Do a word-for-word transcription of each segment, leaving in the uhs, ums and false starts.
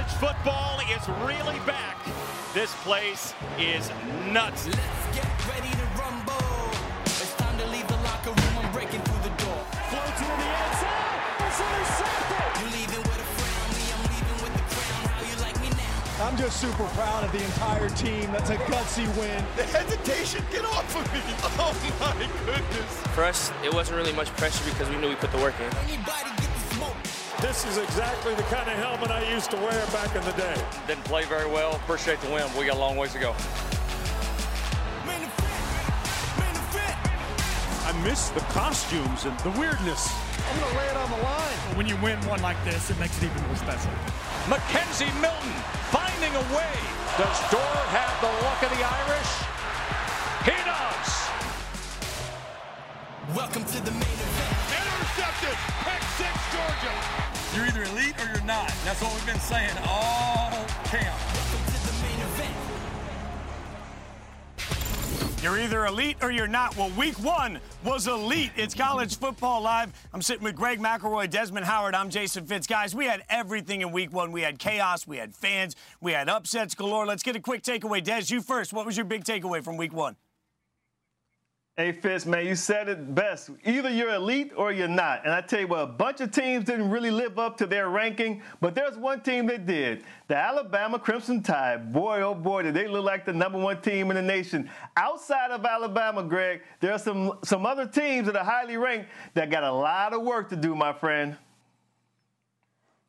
College football is really back. This place is nuts. Let's get ready to rumble. It's time to leave the locker room. I'm breaking through the door. Floats to the outside. It's intercepted. You're leaving with a family. I'm leaving with the crown. How you like me now? I'm just super proud of the entire team. That's a gutsy win. The hesitation, get off of me. Oh, my goodness. For us, it wasn't really much pressure because we knew we put the work in. Anybody get the smoke? This is exactly the kind of helmet I used to wear back in the day. Didn't play very well. Appreciate the win. We got a long ways to go. I miss the costumes and the weirdness. I'm going to lay it on the line. When you win one like this, it makes it even more special. McKenzie Milton finding a way. Does Dorr have the luck of the Irish? He does. Welcome to the main event. Intercepted. Pick six, Georgia. You're either elite or you're not. That's what we've been saying all camp. Welcome to the main event. You're either elite or you're not. Well, week one was elite. It's College Football Live. I'm sitting with Greg McElroy, Desmond Howard. I'm Jason Fitz. Guys, we had everything in week one. We had chaos. We had fans. We had upsets galore. Let's get a quick takeaway. Des, you first. What was your big takeaway from week one? Hey, Fitz, man, you said it best. Either you're elite or you're not. And I tell you what, a bunch of teams didn't really live up to their ranking, but there's one team that did. The Alabama Crimson Tide. Boy, oh boy, did they look like the number one team in the nation. Outside of Alabama, Greg, there are some, some other teams that are highly ranked that got a lot of work to do, my friend.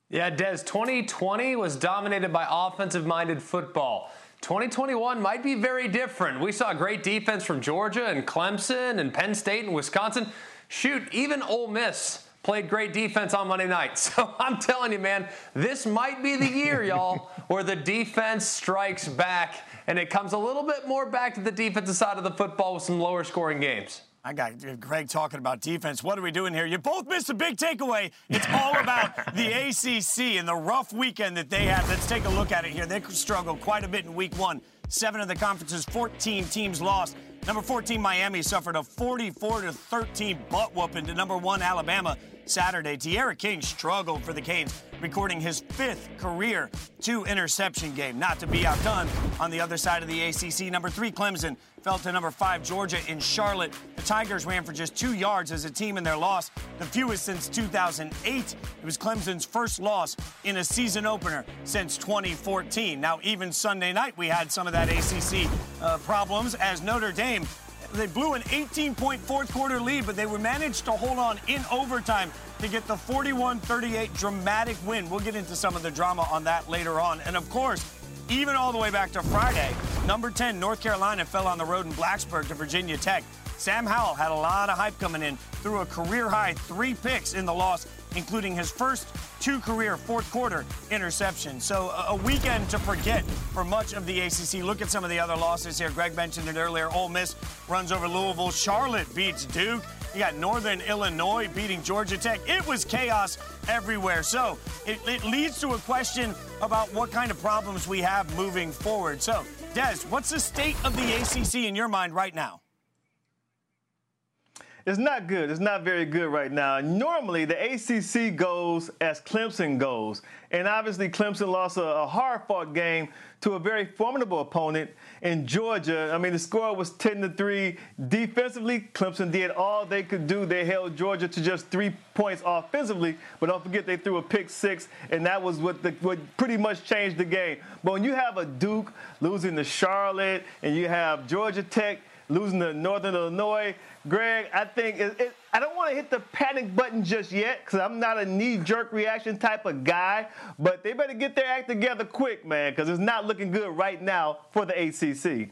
Yeah, Des, twenty twenty was dominated by offensive-minded football. twenty twenty-one might be very different. We saw great defense from Georgia and Clemson and Penn State and Wisconsin. Shoot, even Ole Miss played great defense on Monday night. So I'm telling you, man, this might be the year, y'all, where the defense strikes back, and it comes a little bit more back to the defensive side of the football with some lower scoring games. I got Greg talking about defense. What are we doing here? You both missed a big takeaway. It's all about the A C C and the rough weekend that they had. Let's take a look at it here. They struggled quite a bit in week one. Seven of the conference's fourteen teams lost. Number fourteen, Miami, suffered a forty-four to thirteen butt whooping to number one, Alabama, Saturday. Tierra King struggled for the Canes, recording his fifth career two-interception game. Not to be outdone, on the other side of the A C C, number three, Clemson, fell to number five, Georgia, in Charlotte. The Tigers ran for just two yards as a team in their loss, the fewest since two thousand eight. It was Clemson's first loss in a season opener since twenty fourteen. Now, even Sunday night, we had some of that A C C uh, problems as Notre Dame. They blew an eighteen point fourth quarter lead, but they were managed to hold on in overtime to get the forty-one thirty-eight dramatic win. We'll get into some of the drama on that later on. And, of course, even all the way back to Friday, number ten, North Carolina, fell on the road in Blacksburg to Virginia Tech. Sam Howell had a lot of hype coming in, threw a career-high three picks in the loss, including his first two career fourth quarter interceptions. So a weekend to forget for much of the A C C. Look at some of the other losses here. Greg mentioned it earlier. Ole Miss runs over Louisville. Charlotte beats Duke. You got Northern Illinois beating Georgia Tech. It was chaos everywhere. So it, it leads to a question about what kind of problems we have moving forward. So, Des, what's the state of the A C C in your mind right now? It's not good. It's not very good right now. Normally, the A C C goes as Clemson goes. And obviously, Clemson lost a, a hard-fought game to a very formidable opponent in Georgia. I mean, the score was ten to three. Defensively, Clemson did all they could do. They held Georgia to just three points offensively. But don't forget, they threw a pick six, and that was what, the, what pretty much changed the game. But when you have a Duke losing to Charlotte, and you have Georgia Tech losing to Northern Illinois, Greg, I think it, it, I don't want to hit the panic button just yet because I'm not a knee-jerk reaction type of guy, but they better get their act together quick, man, because it's not looking good right now for the A C C.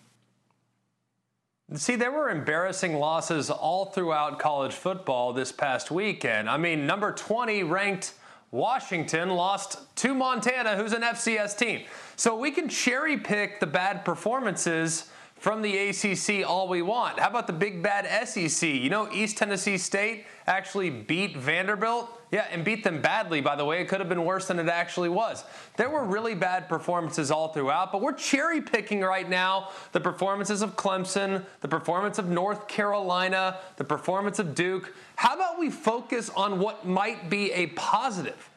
See, there were embarrassing losses all throughout college football this past weekend. I mean, number twenty ranked Washington lost to Montana, who's an F C S team. So we can cherry-pick the bad performances from the A C C all we want. How about the big bad S E C? You know, East Tennessee State actually beat Vanderbilt. Yeah, and beat them badly, by the way. It could have been worse than it actually was. There were really bad performances all throughout, but we're cherry-picking right now the performances of Clemson, the performance of North Carolina, the performance of Duke. How about we focus on what might be a positive?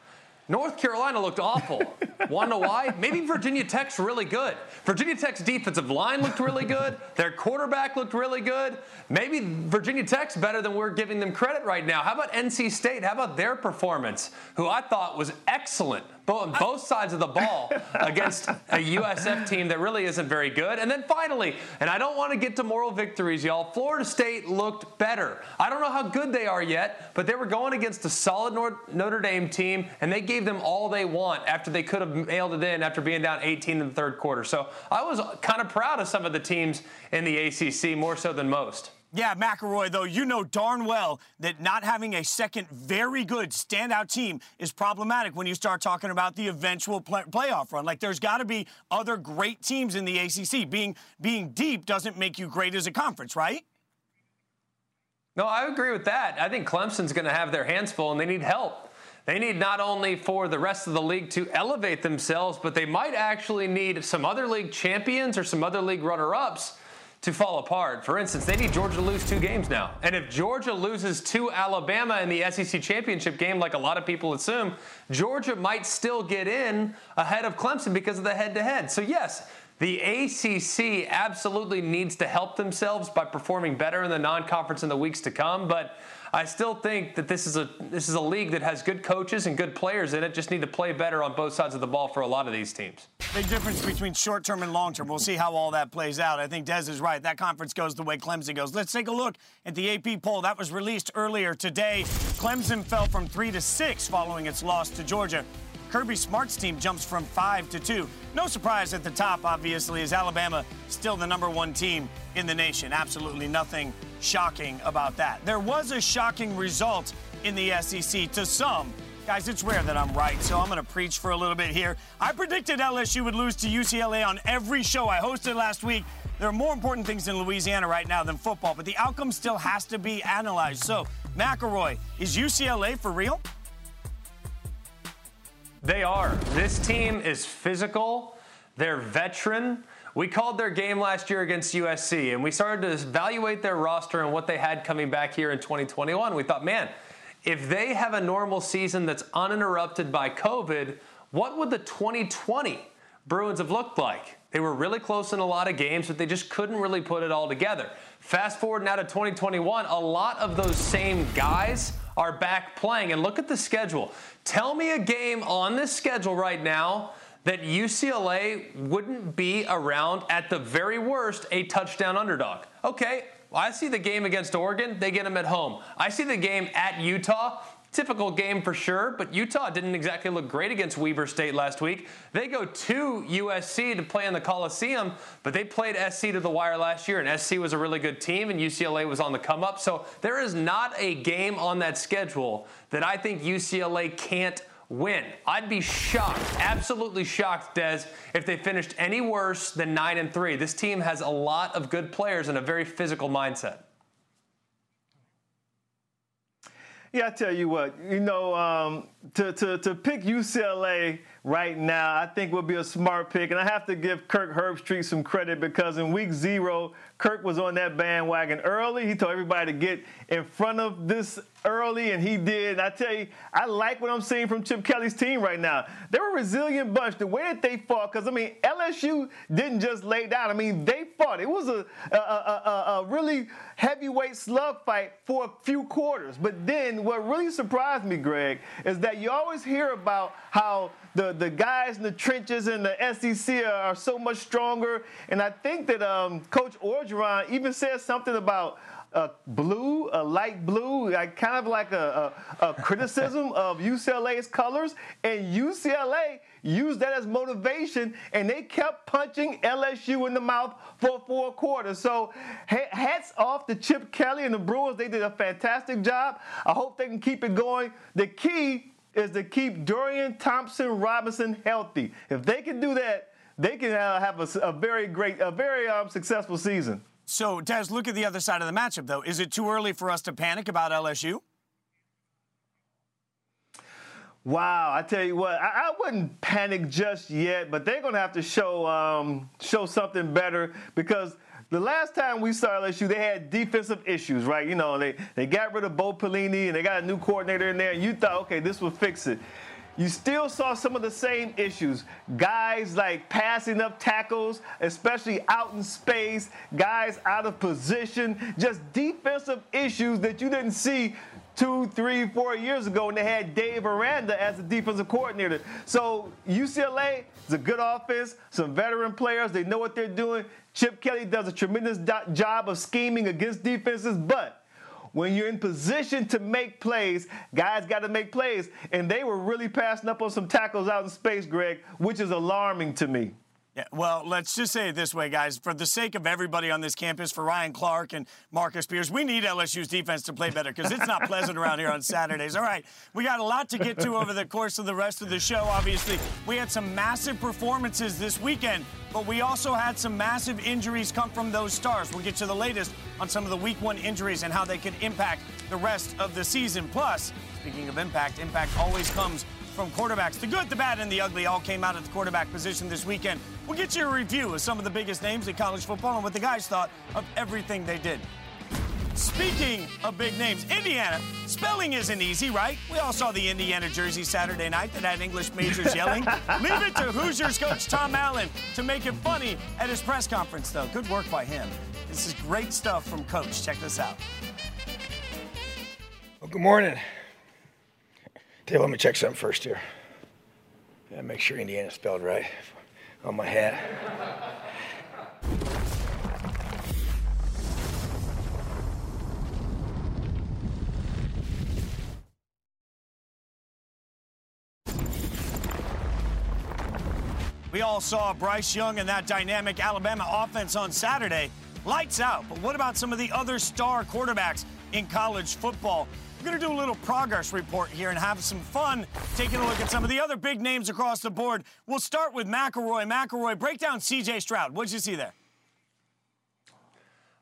North Carolina looked awful. Want to know why? Maybe Virginia Tech's really good. Virginia Tech's defensive line looked really good. Their quarterback looked really good. Maybe Virginia Tech's better than we're giving them credit right now. How about N C State? How about their performance, who I thought was excellent on both sides of the ball against a U S F team that really isn't very good? And then finally, and I don't want to get to moral victories, y'all, Florida State looked better. I don't know how good they are yet, but they were going against a solid Notre Dame team, and they gave them all they want after they could have mailed it in after being down eighteen in the third quarter. So I was kind of proud of some of the teams in the A C C, more so than most. Yeah, McElroy, though, you know darn well that not having a second very good standout team is problematic when you start talking about the eventual play playoff run. Like, there's got to be other great teams in the A C C. Being, being deep doesn't make you great as a conference, right? No, I agree with that. I think Clemson's going to have their hands full, and they need help. They need not only for the rest of the league to elevate themselves, but they might actually need some other league champions or some other league runner-ups to fall apart. For instance, they need Georgia to lose two games now. And if Georgia loses to Alabama in the S E C championship game, like a lot of people assume, Georgia might still get in ahead of Clemson because of the head-to-head. So, yes, the A C C absolutely needs to help themselves by performing better in the non-conference in the weeks to come. But I still think that this is a this is a league that has good coaches and good players in it. Just need to play better on both sides of the ball for a lot of these teams. Big difference between short-term and long-term. We'll see how all that plays out. I think Dez is right. That conference goes the way Clemson goes. Let's take a look at the A P poll that was released earlier today. Clemson fell from three to six following its loss to Georgia. Kirby Smart's team jumps from five to two. No surprise at the top, obviously, is Alabama still the number one team in the nation. Absolutely nothing shocking about that. There was a shocking result in the S E C to some. Guys, it's rare that I'm right, so I'm going to preach for a little bit here. I predicted L S U would lose to U C L A on every show I hosted last week. There are more important things in Louisiana right now than football, but the outcome still has to be analyzed. So, McElroy, is U C L A for real? They are. This team is physical. They're veteran. We called their game last year against U S C, and we started to evaluate their roster and what they had coming back here in twenty twenty-one. We thought, man, if they have a normal season that's uninterrupted by COVID, what would the twenty twenty Bruins have looked like? They were really close in a lot of games, but they just couldn't really put it all together. Fast forward now to twenty twenty-one, a lot of those same guys are back playing. And look at the schedule. Tell me a game on this schedule right now that U C L A wouldn't be around, at the very worst, a touchdown underdog. Okay, well, I see the game against Oregon. They get them at home. I see the game at Utah. Typical game for sure, but Utah didn't exactly look great against Weber State last week. They go to U S C to play in the Coliseum, but they played S C to the wire last year, and S C was a really good team, and U C L A was on the come-up. So there is not a game on that schedule that I think U C L A can't win. I'd be shocked, absolutely shocked, Dez, if they finished any worse than nine and three. This team has a lot of good players and a very physical mindset. Yeah, I tell you what, you know, um, to, to, to pick U C L A right now, I think would be a smart pick. And I have to give Kirk Herbstreit some credit, because in week zero, Kirk was on that bandwagon early. He told everybody to get in front of this early, and he did. And I tell you, I like what I'm seeing from Chip Kelly's team right now. They're a resilient bunch. The way that they fought, because, I mean, L S U didn't just lay down. I mean, they fought. It was a, a, a, a really heavyweight slug fight for a few quarters. But then what really surprised me, Greg, is that you always hear about how the, the guys in the trenches in the S E C are, are so much stronger. And I think that um, Coach Orgeron even said something about a blue, a light blue, like kind of like a, a, a criticism of U C L A's colors. And U C L A used that as motivation, and they kept punching L S U in the mouth for four quarters. So hats off to Chip Kelly and the Bruins. They did a fantastic job. I hope they can keep it going. The key is to keep Dorian Thompson-Robinson healthy. If they can do that, they can uh, have a, a very great, a very um, successful season. So, Dez, look at the other side of the matchup, though. Is it too early for us to panic about L S U? Wow, I tell you what, I, I wouldn't panic just yet, but they're going to have to show um, show something better, because the last time we saw L S U, they had defensive issues, right? You know, they, they got rid of Bo Pelini, and they got a new coordinator in there, and you thought, okay, this will fix it. you still saw some of the same issues. Guys like passing up tackles, especially out in space, guys out of position, just defensive issues that you didn't see two, three, four years ago when they had Dave Aranda as the defensive coordinator. So U C L A is a good offense, some veteran players. They know what they're doing. Chip Kelly does a tremendous job of scheming against defenses, but when you're in position to make plays, guys got to make plays. And they were really passing up on some tackles out in space, Greg, which is alarming to me. Yeah, well, let's just say it this way, guys. For the sake of everybody on this campus, for Ryan Clark and Marcus Spears, we need L S U's defense to play better because it's not pleasant around here on Saturdays. All right, we got a lot to get to over the course of the rest of the show, obviously. We had some massive performances this weekend, but we also had some massive injuries come from those stars. We'll get to the latest on some of the week one injuries and how they could impact the rest of the season. Plus, speaking of impact, impact always comes from quarterbacks. The good, the bad, and the ugly all came out at the quarterback position this weekend. We'll get you a review of some of the biggest names in college football and what the guys thought of everything they did. Speaking of big names, Indiana, spelling isn't easy, right? We all saw the Indiana jersey Saturday night that had English majors yelling. Leave it to Hoosiers coach Tom Allen to make it funny at his press conference, though. Good work by him. This is great stuff from Coach. Check this out. Well, good morning. Dave, let me check something first here. Yeah, make sure Indiana's spelled right on my hat. We all saw Bryce Young and that dynamic Alabama offense on Saturday. Lights out. But what about some of the other star quarterbacks in college football? We're going to do a little progress report here and have some fun taking a look at some of the other big names across the board. We'll start with McElroy. McElroy, break down C J Stroud. What did you see there?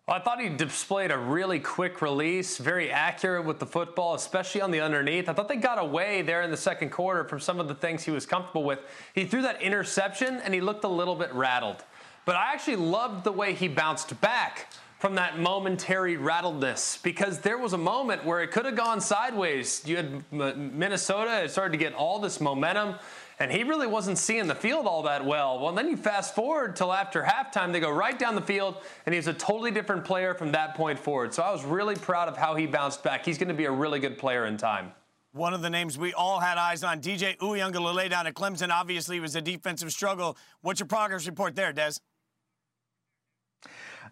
Well, I thought he displayed a really quick release, very accurate with the football, especially on the underneath. I thought they got away there in the second quarter from some of the things he was comfortable with. He threw that interception, and he looked a little bit rattled. But I actually loved the way he bounced back from that momentary rattledness, because there was a moment where it could have gone sideways. You had Minnesota, it started to get all this momentum, and he really wasn't seeing the field all that well. Well, then you fast forward till after halftime, they go right down the field, and he's a totally different player from that point forward. So I was really proud of how he bounced back. He's going to be a really good player in time. One of the names we all had eyes on, D J Uiagalelei down at Clemson, obviously was a defensive struggle. What's your progress report there, Des?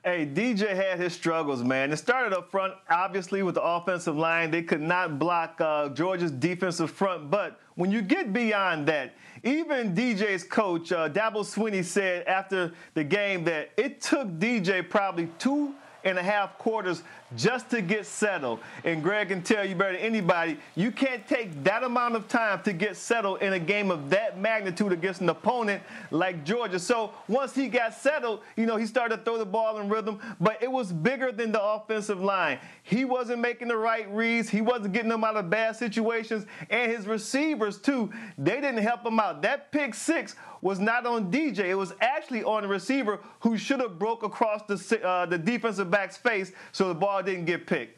Hey, D J had his struggles, man. It started up front, obviously, with the offensive line. They could not block uh, Georgia's defensive front. But when you get beyond that, even D J's coach, uh, Dabo Swinney, said after the game that it took D J probably two and a half quarters just to get settled. And Greg can tell you better than anybody, you can't take that amount of time to get settled in a game of that magnitude against an opponent like Georgia. So once he got settled, you know, he started to throw the ball in rhythm, but it was bigger than the offensive line. He wasn't making the right reads. He wasn't getting them out of bad situations. And his receivers, too, they didn't help him out. That pick six was not on D J. It was actually on the receiver who should have broke across the, uh, the defensive back's face so the ball didn't get picked.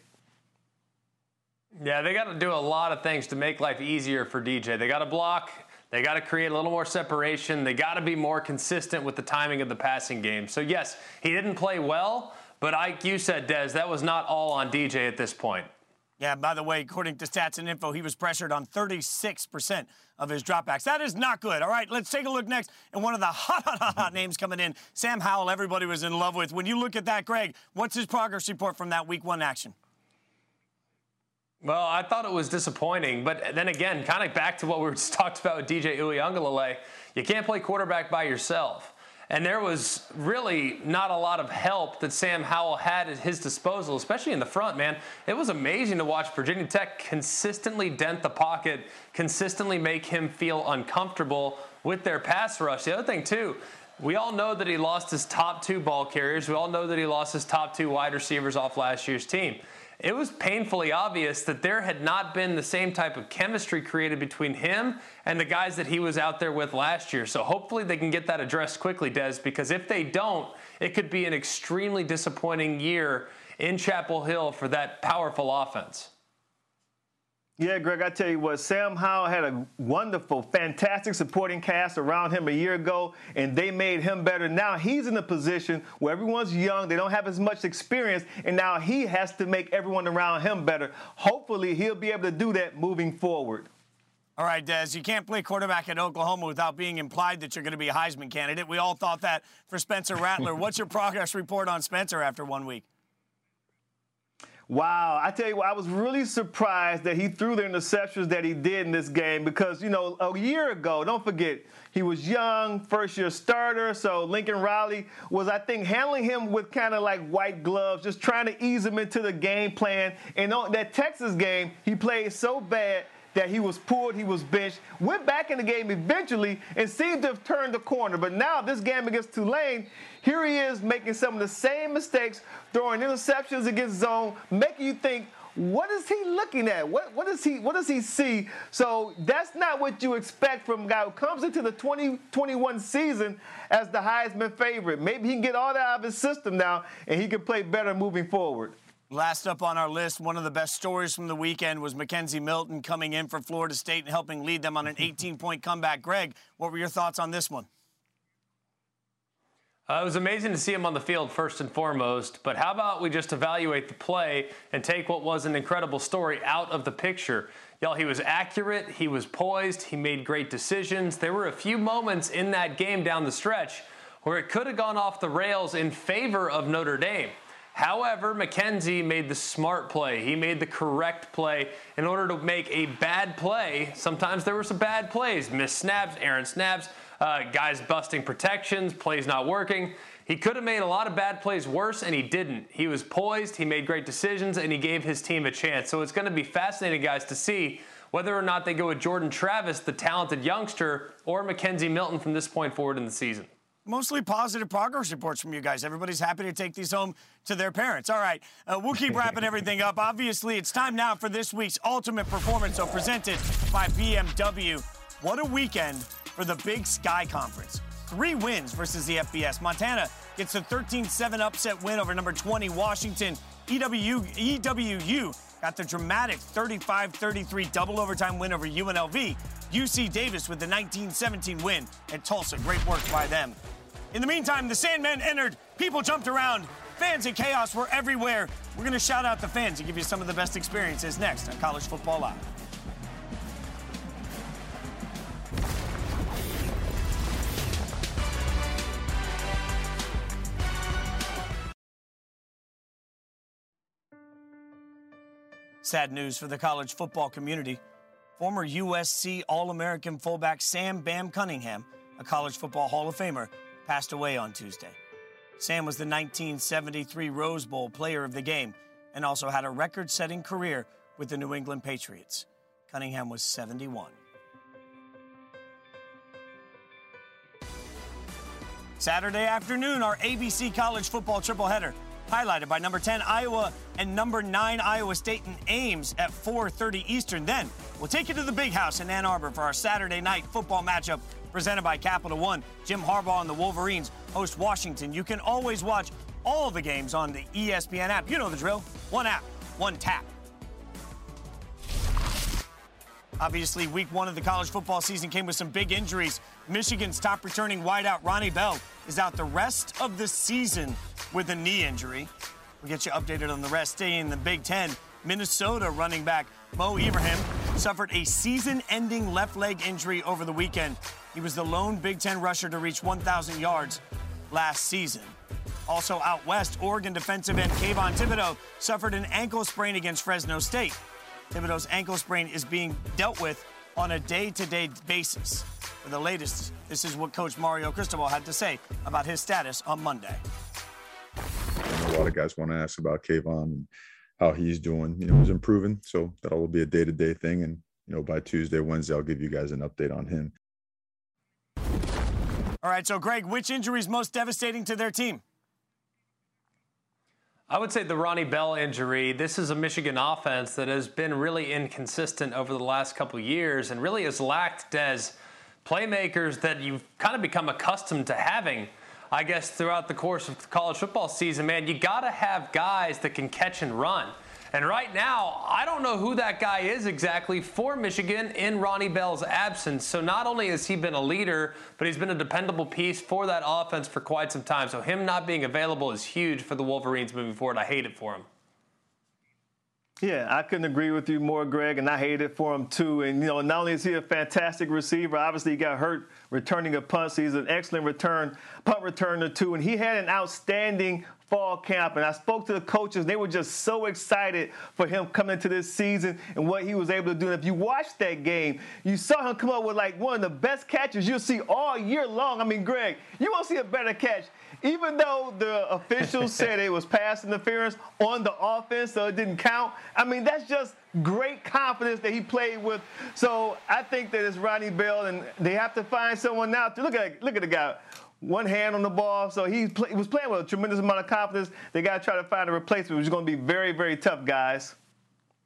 Yeah, they got to do a lot of things to make life easier for D J. They got to block. They got to create a little more separation. They got to be more consistent with the timing of the passing game. So, yes, he didn't play well, but like you said, Des, that was not all on D J at this point. Yeah, by the way, according to Stats and Info, he was pressured on thirty-six percent of his dropbacks. That is not good. All right, let's take a look next. And one of the hot, hot, hot, hot names coming in, Sam Howell, everybody was in love with. When you look at that, Greg, what's his progress report from that week one action? Well, I thought it was disappointing. But then again, kind of back to what we just talked about with D J Uiagalelei, you can't play quarterback by yourself. And there was really not a lot of help that Sam Howell had at his disposal, especially in the front, man. It was amazing to watch Virginia Tech consistently dent the pocket, consistently make him feel uncomfortable with their pass rush. The other thing, too, we all know that he lost his top two ball carriers. We all know that he lost his top two wide receivers off last year's team. It was painfully obvious that there had not been the same type of chemistry created between him and the guys that he was out there with last year. So hopefully they can get that addressed quickly, Des, because if they don't, it could be an extremely disappointing year in Chapel Hill for that powerful offense. Yeah, Greg, I tell you what, Sam Howell had a wonderful, fantastic supporting cast around him a year ago, and they made him better. Now he's in a position where everyone's young, they don't have as much experience, and now he has to make everyone around him better. Hopefully, he'll be able to do that moving forward. All right, Des, you can't play quarterback at Oklahoma without being implied that you're going to be a Heisman candidate. We all thought that for Spencer Rattler. What's your progress report on Spencer after one week? Wow, I tell you what, I was really surprised that he threw the interceptions that he did in this game because, you know, a year ago, don't forget, he was young, first-year starter, so Lincoln Riley was, I think, handling him with kind of like white gloves, just trying to ease him into the game plan. And on that Texas game, he played so bad that he was pulled, he was benched, went back in the game eventually and seemed to have turned the corner. But now this game against Tulane, here he is making some of the same mistakes, throwing interceptions against zone, making you think, what is he looking at? What, what, is he, what does he see? So that's not what you expect from a guy who comes into the twenty twenty-one season as the Heisman favorite. Maybe he can get all that out of his system now and he can play better moving forward. Last up on our list, one of the best stories from the weekend was McKenzie Milton coming in for Florida State and helping lead them on an eighteen-point comeback. Greg, what were your thoughts on this one? Uh, it was amazing to see him on the field first and foremost, but how about we just evaluate the play and take what was an incredible story out of the picture? Y'all, he was accurate, he was poised, he made great decisions. There were a few moments in that game down the stretch where it could have gone off the rails in favor of Notre Dame. However, McKenzie made the smart play. He made the correct play in order to make a bad play. Sometimes there were some bad plays. Missed snaps, errant snaps, uh, guys busting protections, plays not working. He could have made a lot of bad plays worse, and he didn't. He was poised, he made great decisions, and he gave his team a chance. So it's going to be fascinating, guys, to see whether or not they go with Jordan Travis, the talented youngster, or McKenzie Milton from this point forward in the season. Mostly positive progress reports from you guys. Everybody's happy to take these home to their parents. All right, uh, we'll keep wrapping everything up. Obviously, it's time now for this week's Ultimate Performance, so presented by B M W. What a weekend for the Big Sky Conference. Three wins versus the F B S. Montana gets a thirteen seven upset win over number twenty, Washington. E W U, E W U got the dramatic thirty-five thirty-three double overtime win over U N L V. U C Davis with the nineteen seventeen win at Tulsa. Great work by them. In the meantime, the Sandman entered. People jumped around. Fans and chaos were everywhere. We're going to shout out the fans and give you some of the best experiences next on College Football Live. Sad news for the college football community. Former U S C All-American fullback Sam Bam Cunningham, a College Football Hall of Famer, passed away on Tuesday. Sam was the nineteen seventy-three Rose Bowl player of the game and also had a record-setting career with the New England Patriots. Cunningham was seventy-one. Saturday afternoon, our A B C College Football tripleheader, highlighted by number ten, Iowa, and number nine, Iowa State, and Ames at four thirty Eastern. Then we'll take you to the Big House in Ann Arbor for our Saturday night football matchup presented by Capital One. Jim Harbaugh and the Wolverines host Washington. You can always watch all the games on the E S P N app. You know the drill. One app, one tap. Obviously, week one of the college football season came with some big injuries. Michigan's top returning wideout, Ronnie Bell, is out the rest of the season with a knee injury. We'll get you updated on the rest. Staying in the Big Ten, Minnesota running back Mo Ibrahim suffered a season-ending left leg injury over the weekend. He was the lone Big Ten rusher to reach one thousand yards last season. Also out west, Oregon defensive end Kayvon Thibodeau suffered an ankle sprain against Fresno State. Thibodeau's ankle sprain is being dealt with on a day-to-day basis. For the latest, this is what Coach Mario Cristobal had to say about his status on Monday. A lot of guys want to ask about Kayvon and how he's doing. You know, he's improving, so that will be a day-to-day thing. And, you know, by Tuesday, Wednesday, I'll give you guys an update on him. All right, so, Greg, which injury is most devastating to their team? I would say the Ronnie Bell injury. This is a Michigan offense that has been really inconsistent over the last couple of years and really has lacked, Des, playmakers that you've kind of become accustomed to having, I guess, throughout the course of the college football season. Man, you got to have guys that can catch and run. And right now, I don't know who that guy is exactly for Michigan in Ronnie Bell's absence. So not only has he been a leader, but he's been a dependable piece for that offense for quite some time. So him not being available is huge for the Wolverines moving forward. I hate it for him. Yeah, I couldn't agree with you more, Greg, and I hate it for him too. And, you know, not only is he a fantastic receiver, obviously he got hurt returning a punt, so he's an excellent return, punt returner too. And he had an outstanding fall camp, and I spoke to the coaches. They were just so excited for him coming into this season and what he was able to do. And if you watched that game, you saw him come up with, like, one of the best catches you'll see all year long. I mean, Greg, you won't see a better catch. Even though the officials said it was pass interference on the offense, so it didn't count. I mean, that's just great confidence that he played with. So I think that it's Ronnie Bell, and they have to find someone now. To look at look at the guy, one hand on the ball. So he play, was playing with a tremendous amount of confidence. They got to try to find a replacement, which is going to be very, very tough, guys.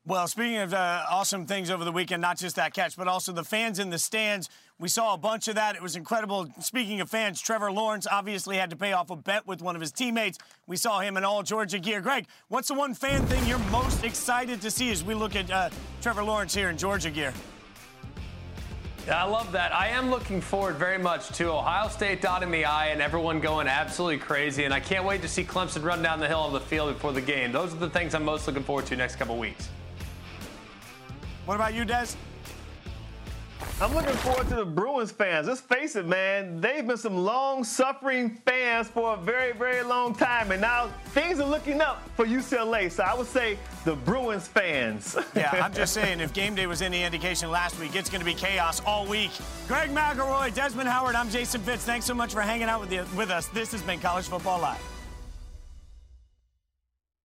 Well, speaking of uh, awesome things over the weekend, not just that catch, but also the fans in the stands. We saw a bunch of that. It was incredible. Speaking of fans, Trevor Lawrence obviously had to pay off a bet with one of his teammates. We saw him in all Georgia gear. Greg, what's the one fan thing you're most excited to see as we look at uh, Trevor Lawrence here in Georgia gear? I love that. I am looking forward very much to Ohio State dotting the I and everyone going absolutely crazy. And I can't wait to see Clemson run down the hill on the field before the game. Those are the things I'm most looking forward to next couple weeks. What about you, Des? I'm looking forward to the Bruins fans. Let's face it, man. They've been some long-suffering fans for a very, very long time, and now things are looking up for U C L A. So I would say the Bruins fans. Yeah, I'm just saying, if game day was any indication last week, it's going to be chaos all week. Greg McElroy, Desmond Howard, I'm Jason Fitz. Thanks so much for hanging out with, you, with us. This has been College Football Live.